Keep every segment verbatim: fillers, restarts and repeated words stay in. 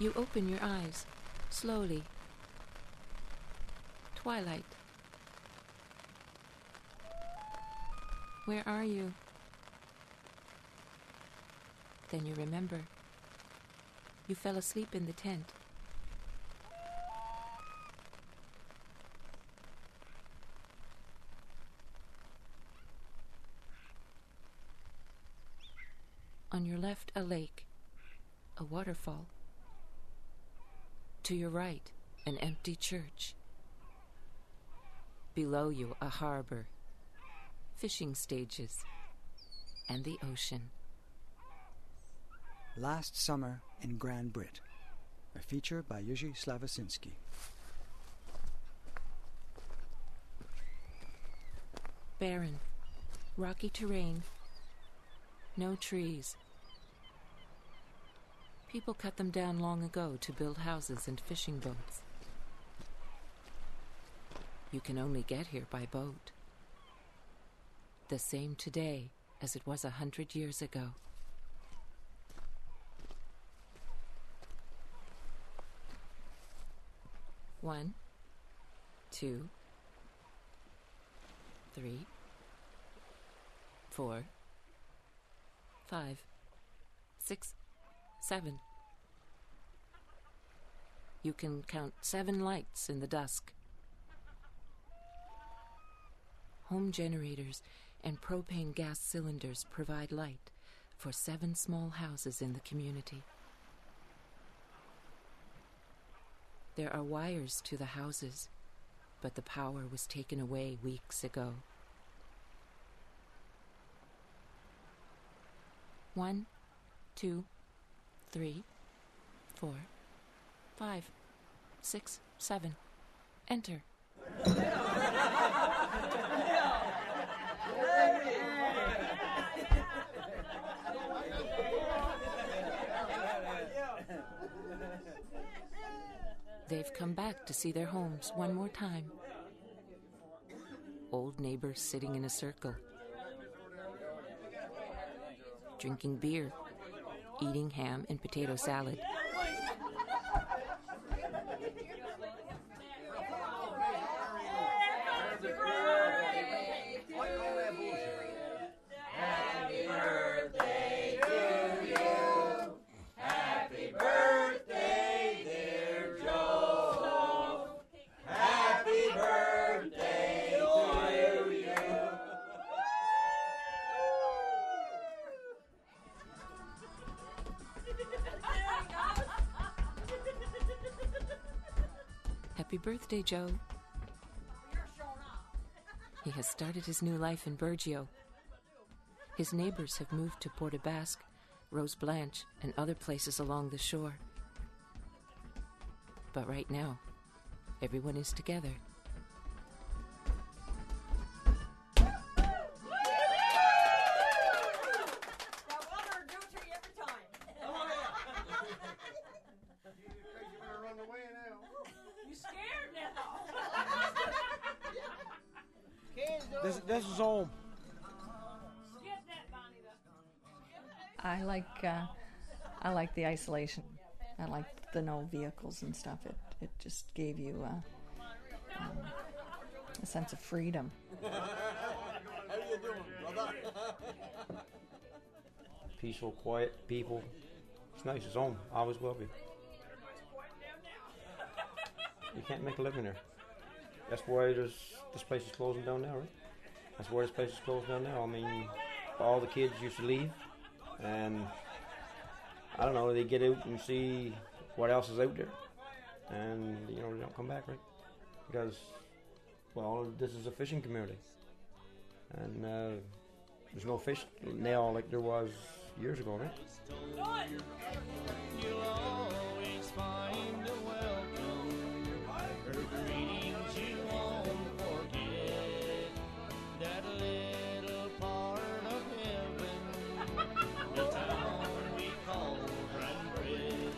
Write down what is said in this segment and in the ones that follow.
You open your eyes, slowly. Twilight. Where are you? Then you remember. You fell asleep in the tent. On your left, a lake, a waterfall. To your right, an empty church. Below you, a harbor, fishing stages, and the ocean. Last Summer in Grand Bruit, a feature by Jerzy Sławiński. Barren, rocky terrain, no trees. People cut them down long ago to build houses and fishing boats. You can only get here by boat. The same today as it was a hundred years ago. One, two, three, four, five, six, seven. You can count seven lights in the dusk. Home generators and propane gas cylinders provide light for seven small houses in the community. There are wires to the houses, but the power was taken away weeks ago. One, two, three, four, five, six, seven. Enter. They've come back to see their homes one more time. Old neighbors sitting in a circle, drinking beer, eating ham and potato salad. Happy birthday, Joe. He has started his new life in Bergio. His neighbors have moved to Port aux Basques, Rose Blanche, and other places along the shore. But right now, everyone is together. This, this is home. I like uh, I like the isolation. I like the no vehicles and stuff. It it just gave you uh, um, a sense of freedom. How you doing, brother? Peaceful, quiet people. It's nice. It's home. I always love you. You can't make a living here. That's why there's this place is closing down now, right? That's where this place is closed down now. I mean, all the kids used to leave, and I don't know, they get out and see what else is out there. And, you know, they don't come back, right? Because, well, this is a fishing community. And uh, there's no fish now like there was years ago, right? You'll always find a welcome, her greetings you won't forget, that little part of heaven, the town we call Grand Bruit.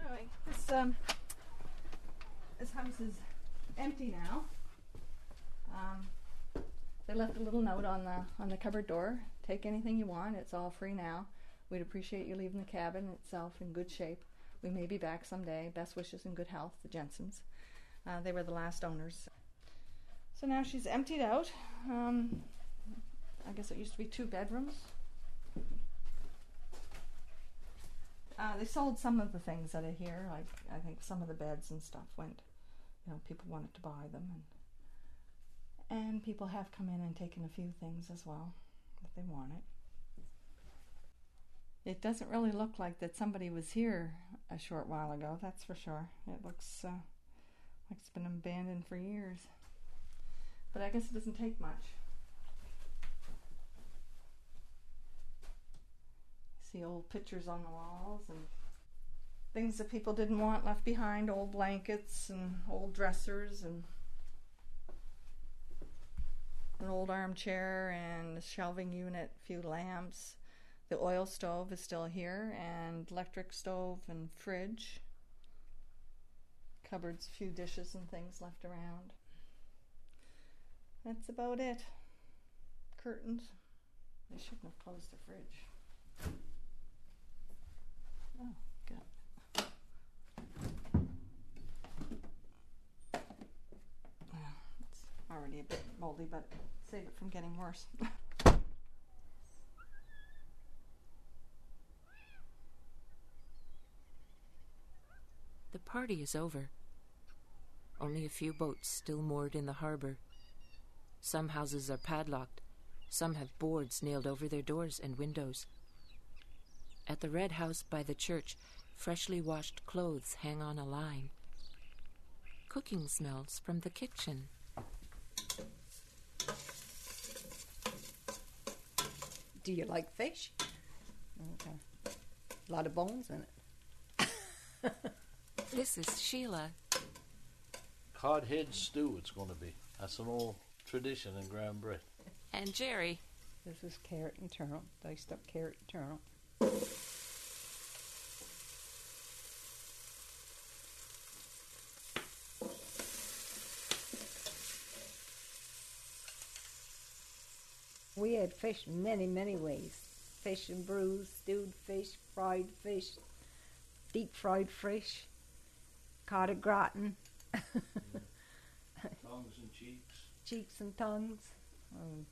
Anyway, this um, this house is empty now. Um, they left a little note on the on the cupboard door. Take anything you want. It's all free now. We'd appreciate you leaving the cabin itself in good shape. We may be back someday. Best wishes and good health, the Jensens. Uh, they were the last owners. So now she's emptied out. Um, I guess it used to be two bedrooms. Uh, they sold some of the things out of here. Like I think some of the beds and stuff went, you know, people wanted to buy them. And And people have come in and taken a few things as well, if they want it. It doesn't really look like that somebody was here a short while ago, that's for sure. It looks uh, like it's been abandoned for years. But I guess it doesn't take much. See old pictures on the walls and things that people didn't want left behind, old blankets and old dressers and an old armchair and a shelving unit, a few lamps. The oil stove is still here, and electric stove and fridge. Cupboards, a few dishes and things left around. That's about it. Curtains. They shouldn't have closed the fridge. Oh, good. Already a bit moldy, but save it from getting worse. The party is over. Only a few boats still moored in the harbor. Some houses are padlocked. Some have boards nailed over their doors and windows. At the red house by the church, freshly washed clothes hang on a line. Cooking smells from the kitchen. Do you like fish? Okay. A lot of bones in it. This is Sheila. Cod head stew it's going to be. That's an old tradition in Grand Bruit. And Jerry. This is carrot and turnip, diced up carrot and turnip. We had fish many, many ways. Fish and brews, stewed fish, fried fish, deep fried fish, cod au gratin. Yeah. Tongues and cheeks. Cheeks and tongues. Um,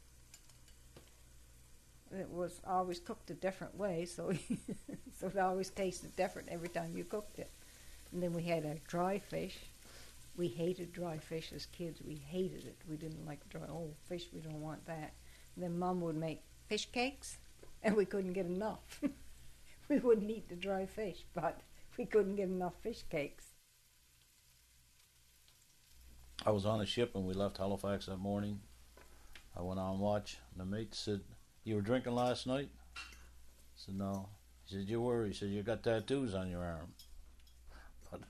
it was always cooked a different way, so, so it always tasted different every time you cooked it. And then we had our dry fish. We hated dry fish as kids. We hated it. We didn't like dry, oh, fish, we don't want that. Then Mum would make fish cakes, and we couldn't get enough. We wouldn't eat the dry fish, but we couldn't get enough fish cakes. I was on a ship when we left Halifax that morning. I went on watch, and the mate said, "You were drinking last night?" I said, "No." He said, "You were." He said, "You got tattoos on your arm." But,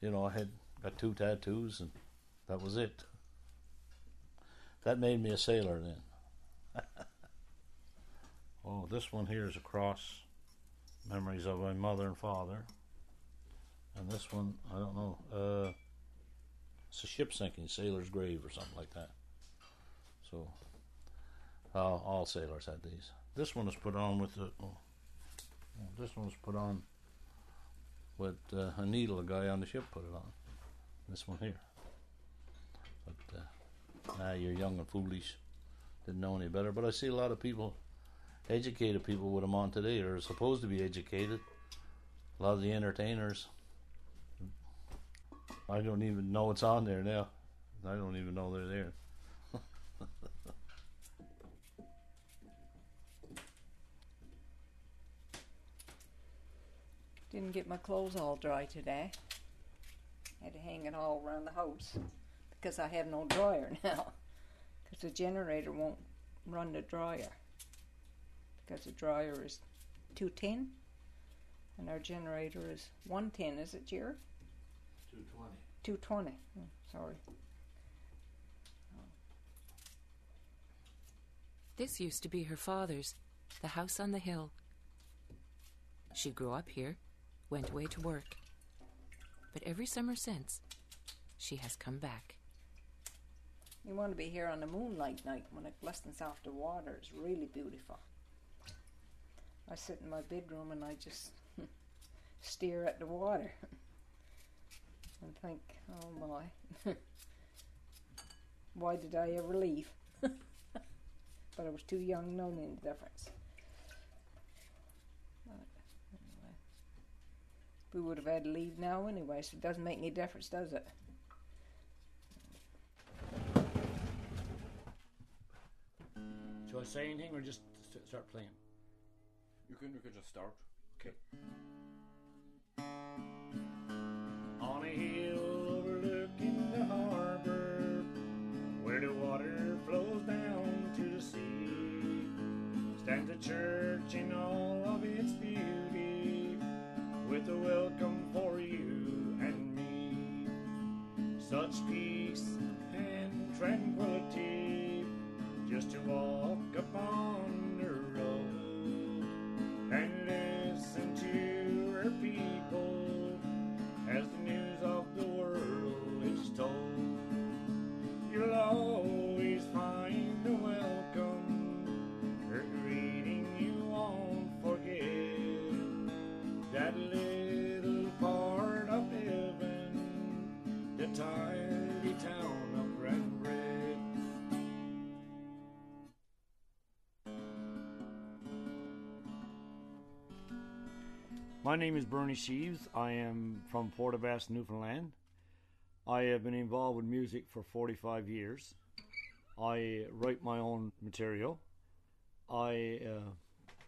you know, I had got two tattoos, and that was it. That made me a sailor then. Oh, this one here is a cross. Memories of my mother and father. And this one, I don't know. Uh, it's a ship sinking, sailor's grave or something like that. So, uh, all sailors had these. This one was put on with the. Oh, this one was put on with uh, a needle. A guy on the ship put it on. This one here. But uh, nah, you're young and foolish. Didn't know any better, but I see a lot of people, educated people with them on today, or are supposed to be educated. A lot of the entertainers, I don't even know it's on there now. I don't even know they're there. Didn't get my clothes all dry today. Had to hang it all around the house because I have no dryer now. Because the generator won't run the dryer, because the dryer is two ten, and our generator is one ten, is it, Jerry? two twenty. two twenty, oh, sorry. Oh. This used to be her father's, the house on the hill. She grew up here, went away to work, but every summer since, she has come back. You want to be here on a moonlight night when it glistens off the water. It's really beautiful. I sit in my bedroom and I just stare at the water and think, oh my, why did I ever leave? But I was too young, knowing any difference. But anyway, we would have had to leave now anyway, so it doesn't make any difference, does it? Do I say anything or just start playing? You can, you can just start. Okay. On a hill overlooking the harbour, where the water flows down to the sea, stands a church in all of its beauty, with a welcome for you and me. Such peace and tranquility, just to walk upon the road and listen to her people as the news of the world is told. You'll always find a welcome, her greeting you won't forget. That little part of heaven, the tidy town of Grand Bruit. My name is Bernie Sheaves. I am from Port aux Basques, Newfoundland. I have been involved with music for forty-five years. I write my own material. I've uh,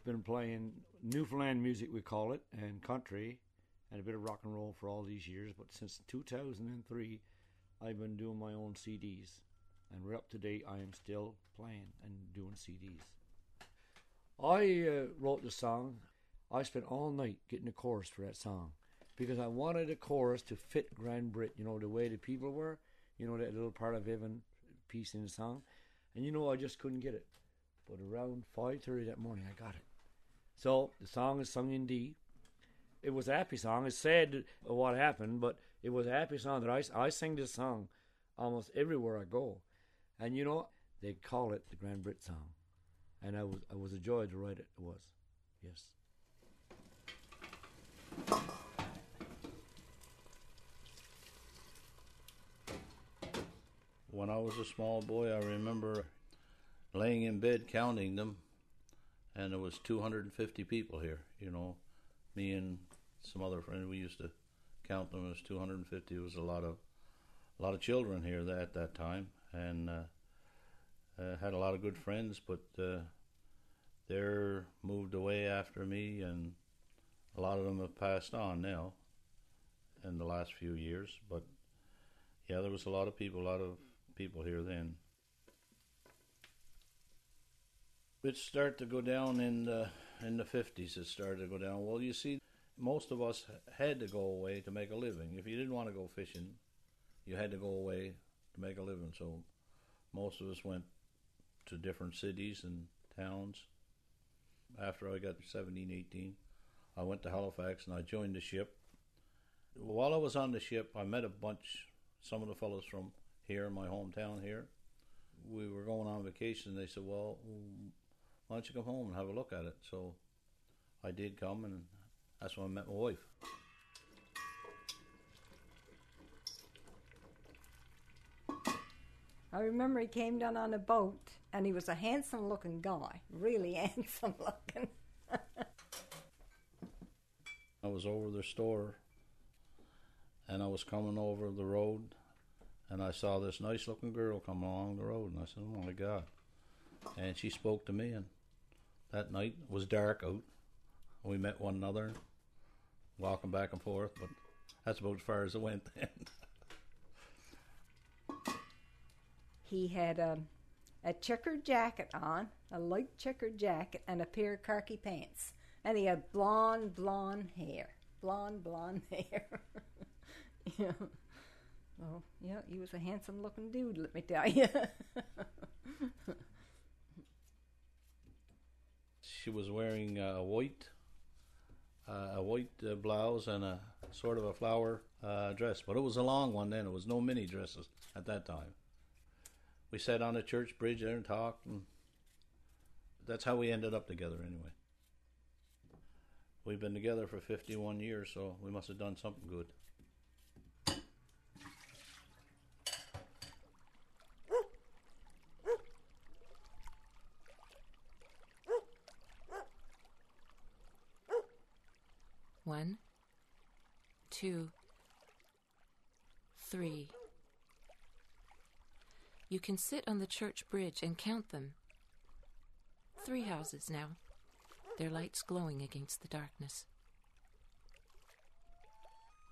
been playing Newfoundland music, we call it, and country, and a bit of rock and roll for all these years. But since two thousand three, I've been doing my own C Ds. And we're up to date. I am still playing and doing C Ds. I uh, wrote the song. I spent all night getting a chorus for that song because I wanted a chorus to fit Grand Bruit, you know, the way the people were, you know, that little part of heaven piece in the song. And, you know, I just couldn't get it. But around five thirty that morning, I got it. So the song is sung in D. It was a happy song. It's sad what happened, but it was a happy song that I, I sing this song almost everywhere I go. And, you know, they call it the Grand Bruit song. And I was, I was a joy to write it. It was, yes. When I was a small boy, I remember laying in bed counting them, and there was two hundred fifty people here, you know, me and some other friend. We used to count them as two hundred fifty. It was a lot of a lot of children here that, at that time, and uh, uh, had a lot of good friends, but uh, they moved away after me, and a lot of them have passed on now in the last few years, but yeah, there was a lot of people, a lot of people here then. It started to go down in the, in the fifties, it started to go down. Well, you see, most of us had to go away to make a living. If you didn't want to go fishing, you had to go away to make a living, so most of us went to different cities and towns. After I got seventeen, eighteen, I went to Halifax and I joined the ship. While I was on the ship, I met a bunch, some of the fellows from here, my hometown here. We were going on vacation and they said, well, why don't you come home and have a look at it? So I did come, and that's when I met my wife. I remember he came down on a boat and he was a handsome looking guy, really handsome looking. I was over the store and I was coming over the road and I saw this nice looking girl come along the road, and I said, oh my God. And she spoke to me, and that night it was dark out. We met one another walking back and forth, but that's about as far as it went then. He had um, a checkered jacket on, a light checkered jacket, and a pair of khaki pants. And he had blonde, blonde hair. Blonde, blonde hair. Yeah. Well, yeah, he was a handsome-looking dude, let me tell you. She was wearing a white, uh, a white uh, blouse and a sort of a flower uh, dress. But it was a long one then. It was no mini dresses at that time. we sat on the church bridge there and talked, and that's how we ended up together anyway. We've been together for fifty-one years, so we must have done something good. One, two, three. You can sit on the church bridge and count them. Three houses now, their lights glowing against the darkness.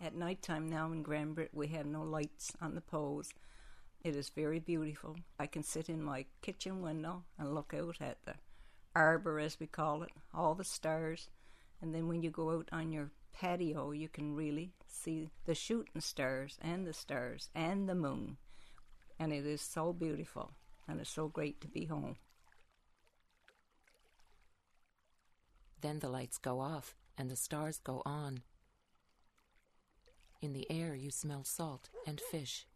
At nighttime now in Grand Bruit, we have no lights on the poles. It is very beautiful. I can sit in my kitchen window and look out at the arbor, as we call it, all the stars. And then when you go out on your patio, you can really see the shooting stars and the stars and the moon. And it is so beautiful, and it's so great to be home. Then the lights go off, and the stars go on. In the air, you smell salt and fish.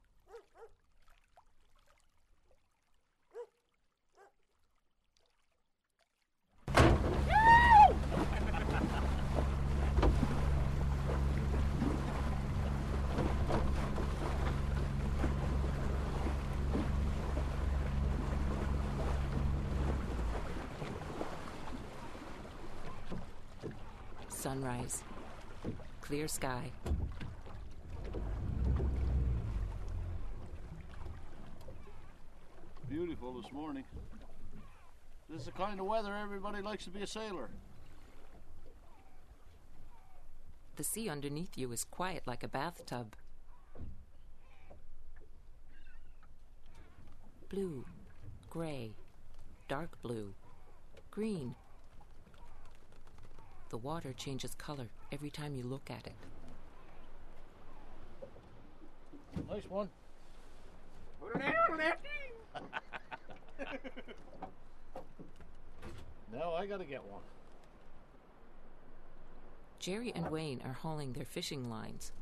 Sunrise. Clear sky. Beautiful this morning. This is the kind of weather everybody likes to be a sailor. The sea underneath you is quiet like a bathtub. Blue, gray, dark blue, green. The water changes color every time you look at it. Nice one. Now I gotta get one. Jerry and Wayne are hauling their fishing lines.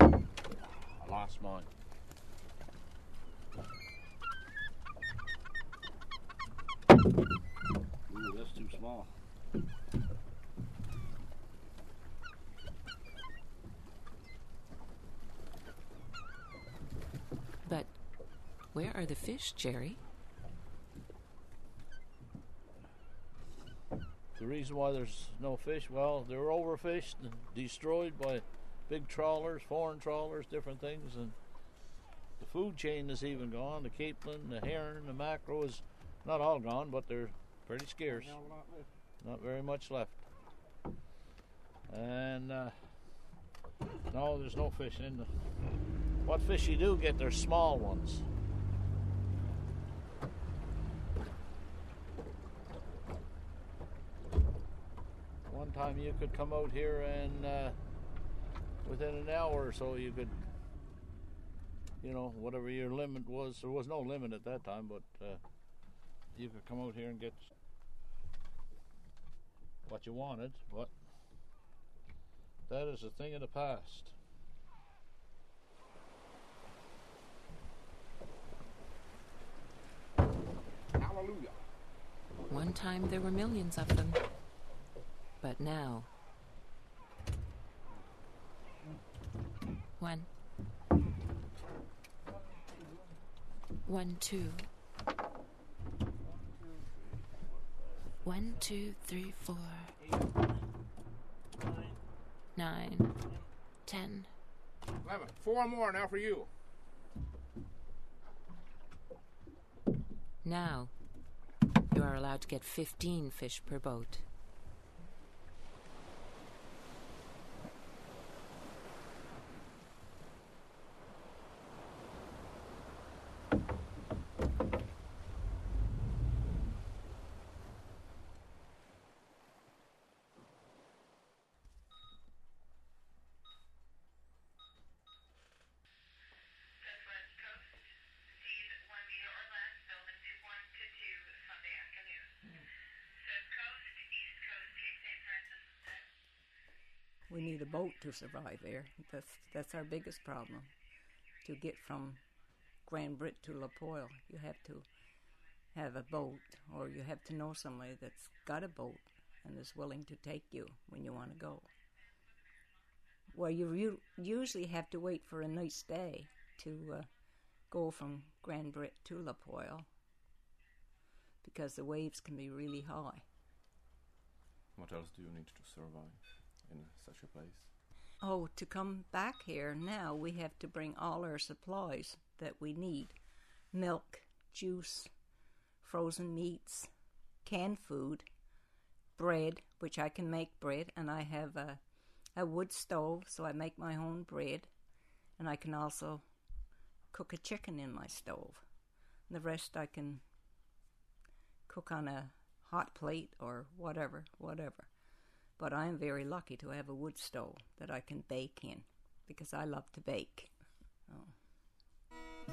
I lost mine. Ooh, that's too small. But where are the fish, Jerry? The reason why there's no fish, well, they were overfished and destroyed by big trawlers, foreign trawlers, different things, and the food chain is even gone. The capelin, the herring, the mackerel is not all gone, but they're pretty scarce. Not very much left. And uh, no, there's no fish in the... What fish you do get, they're small ones. One time you could come out here and uh, within an hour or so you could, you know, whatever your limit was, there was no limit at that time, but... Uh, You could come out here and get what you wanted, but that is a thing of the past. Hallelujah. One time there were millions of them, but now... One. One, two... One, two, three, four, nine, ten, eleven. Four more now for you. Now, you are allowed to get fifteen fish per boat. Coast, east the boat to survive there. That's that's our biggest problem. To get from Grand Bruit to La Poile, you have to have a boat, or you have to know somebody that's got a boat and is willing to take you when you want to go. Well, you re- usually have to wait for a nice day to uh, go from Grand Bruit to La Poile, because the waves can be really high. What else do you need to survive in such a place? Oh, to come back here now, we have to bring all our supplies that we need. Milk, juice, frozen meats, canned food, bread, which I can make bread, and I have a, a wood stove, so I make my own bread, and I can also cook a chicken in my stove. And the rest I can cook on a hot plate or whatever, whatever. But I am very lucky to have a wood stove that I can bake in, because I love to bake. Oh.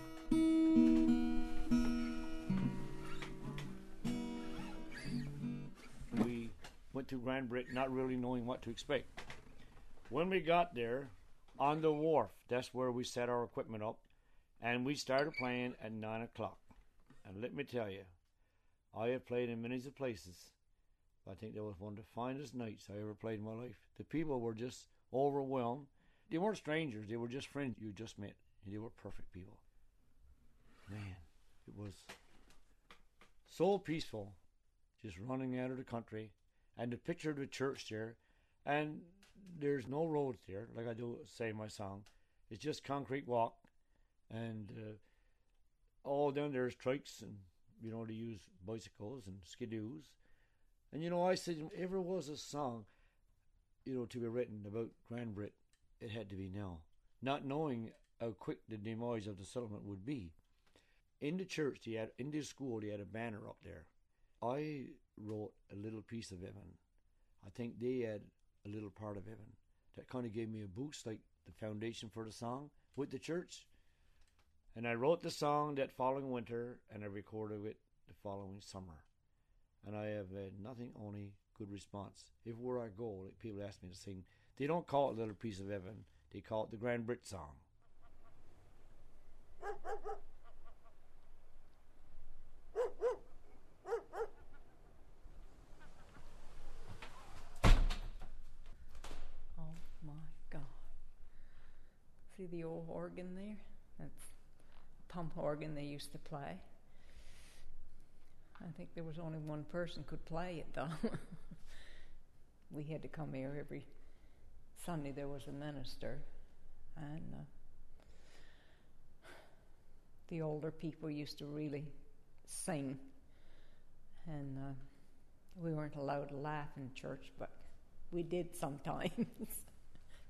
We went to Grand Bruit not really knowing what to expect. When we got there, on the wharf, that's where we set our equipment up, and we started playing at nine o'clock. And let me tell you, I have played in many places. I think that was one of the finest nights I ever played in my life. The people were just overwhelmed. They weren't strangers, they were just friends you just met. And they were perfect people. Man, it was so peaceful, just running out of the country. And the picture of the church there, and there's no road there, like I do say in my song. It's just concrete walk, and uh, all down there's trikes, and you know, they use bicycles and skidoos. And, you know, I said, if ever was a song, you know, to be written about Grand Bruit, it had to be now. Not knowing how quick the demise of the settlement would be. In the church, they had, in the school, they had a banner up there. I wrote a little piece of Evan. I think they had a little part of Evan. That kind of gave me a boost, like the foundation for the song with the church. And I wrote the song that following winter, and I recorded it the following summer. And I have had nothing, only good response. If where I go, like people ask me to sing, they don't call it a little piece of heaven, they call it the Grand Bruit song. Oh my God. See the old organ there? That's a pump organ they used to play. I think there was only one person could play it, though. We had to come here every Sunday. There was a minister, and uh, the older people used to really sing, and uh, we weren't allowed to laugh in church, but we did sometimes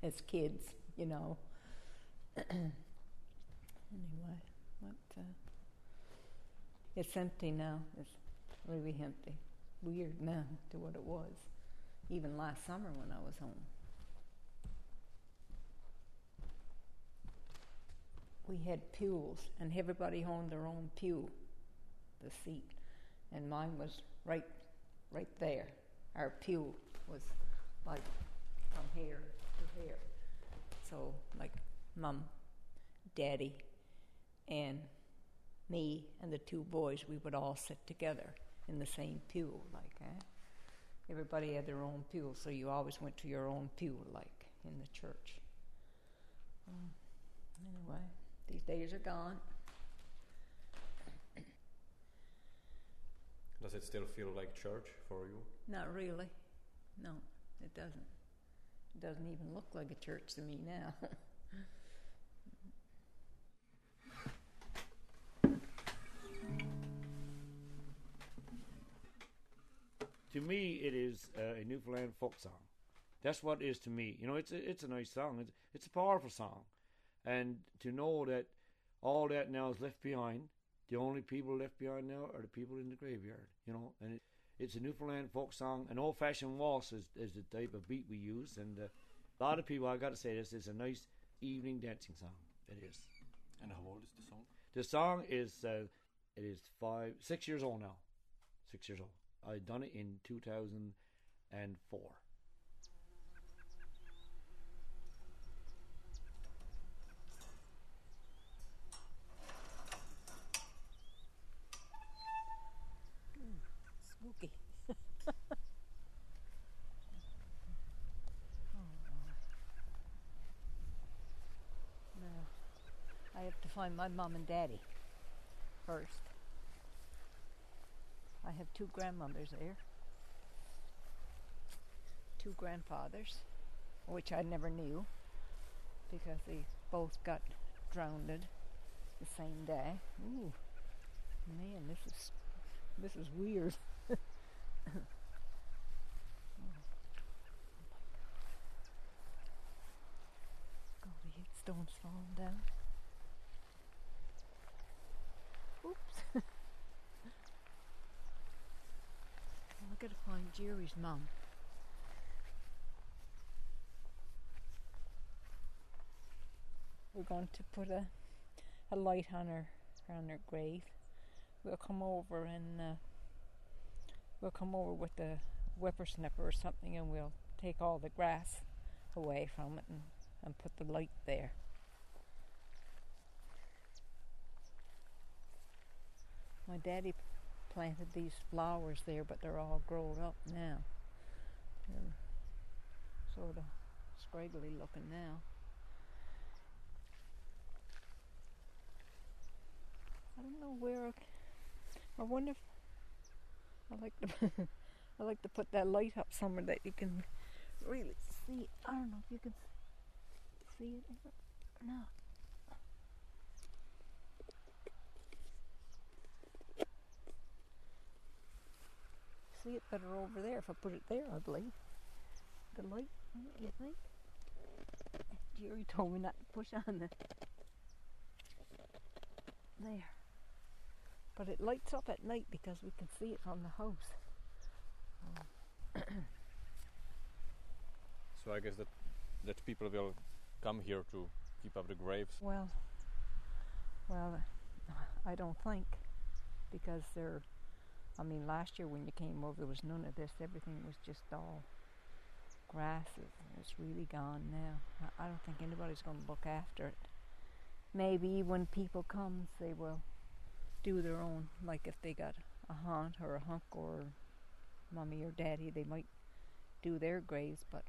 as kids, you know. Anyway, what... Uh, It's empty now. It's really empty. Weird now to what it was, even last summer when I was home. We had pews, and everybody owned their own pew, the seat, and mine was right, right there. Our pew was like from here to here. So like Mum, Daddy, and me and the two boys, we would all sit together in the same pew, like, eh? Everybody had their own pew, so you always went to your own pew, like, in the church. Um, anyway, these days are gone. Does it still feel like church for you? Not really. No, it doesn't. It doesn't even look like a church to me now. To me, it is uh, a Newfoundland folk song. That's what it is to me. You know, it's a, it's a nice song. It's, it's a powerful song. And to know that all that now is left behind, the only people left behind now are the people in the graveyard, you know. And it, it's a Newfoundland folk song. An old-fashioned waltz is, is the type of beat we use. And uh, a lot of people, I got to say this, it's a nice evening dancing song. It is. And how old is the song? The song is, uh, it is five, six years old now. Six years old. I done it in two thousand four. I have to find my mom and daddy first. I have two grandmothers there, two grandfathers, which I never knew because they both got drowned the same day. Ooh, man, this is this is weird. Oh. Oh my God. God, we hit stones falling down. Oops. I gotta find Jerry's mom. We're going to put a a light on her on her grave. We'll come over and uh, we'll come over with the whippersnapper or something, and we'll take all the grass away from it and, and put the light there. My daddy planted these flowers there, but they're all grown up now. They're sort of scraggly looking now. I don't know where. I, I wonder if I like to. I like to put that light up somewhere that you can really see. I don't know if you can see it or not. See it better over there if I put it there, I believe. The light, don't you think? Jerry told me not to push on the there. But it lights up at night because we can see it on the house. Um. So I guess that that people will come here to keep up the graves. Well, well, I don't think, because they're. I mean, last year when you came over, there was none of this. Everything was just all grass. It's really gone now. I don't think anybody's going to look after it. Maybe when people come, they will do their own. Like if they got a aunt or a hunk or mommy or daddy, they might do their graves. But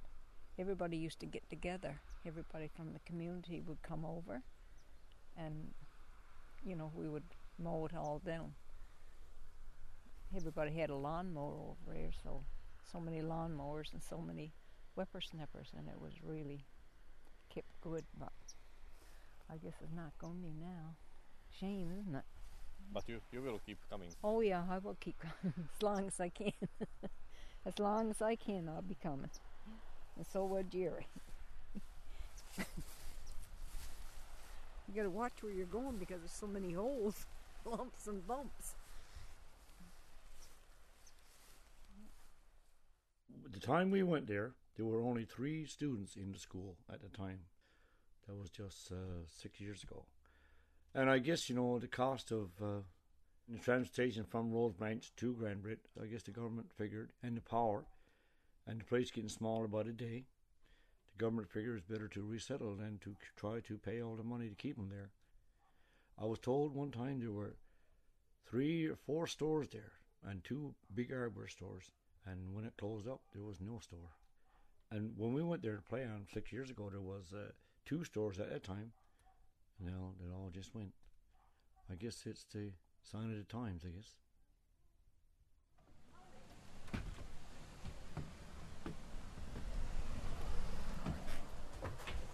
everybody used to get together. Everybody from the community would come over, and, you know, we would mow it all down. Everybody had a lawnmower over here, so so many lawnmowers and so many whippersnappers, and it was really kept good, but I guess it's not going to be now. Shame, isn't it? But you, you will keep coming. Oh yeah, I will keep coming, as long as I can. As long as I can, I'll be coming. And so will Jerry. You gotta watch where you're going because there's so many holes, lumps and bumps. At the time we went there, there were only three students in the school at the time. That was just uh, six years ago. And I guess, you know, the cost of uh, the transportation from Rose Blanche to Grand Bruit, I guess the government figured, and the power, and the place getting smaller by the day, the government figured it's better to resettle than to try to pay all the money to keep them there. I was told one time there were three or four stores there, and two big hardware stores. And when it closed up, there was no store. And when we went there to play on six years ago, there was uh, two stores at that time. And now it all just went. I guess it's the sign of the times, I guess.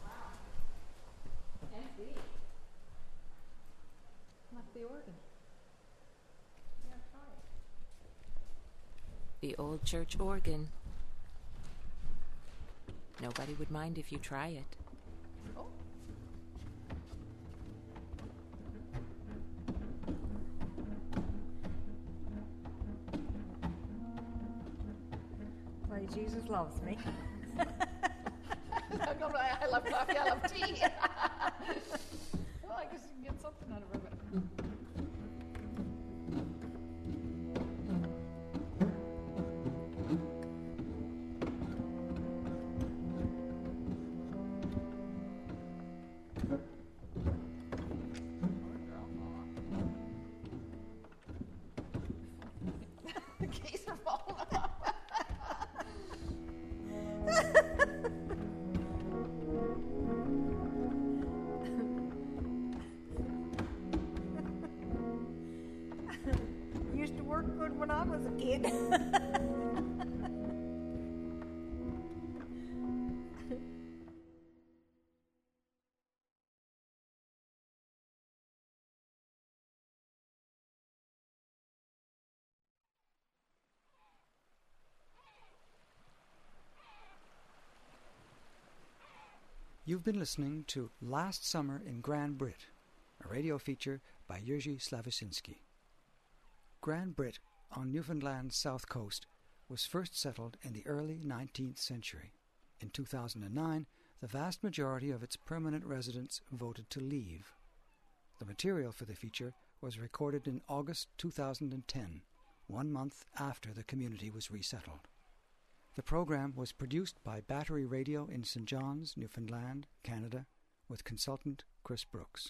Wow. Empty. Like the organ. The old church organ. Nobody would mind if you try it. Oh. Why Jesus loves me. No, no, I love coffee, I love tea. Well, I guess you can get something out of it. when I was a kid. You've been listening to Last Summer in Grand Bruit, a radio feature by Jerzy Sławiński. Grand Bruit on Newfoundland's south coast was first settled in the early nineteenth century. In two thousand nine, the vast majority of its permanent residents voted to leave. The material for the feature was recorded in August two thousand ten, one month after the community was resettled. The program was produced by Battery Radio in Saint John's, Newfoundland, Canada, with consultant Chris Brooks.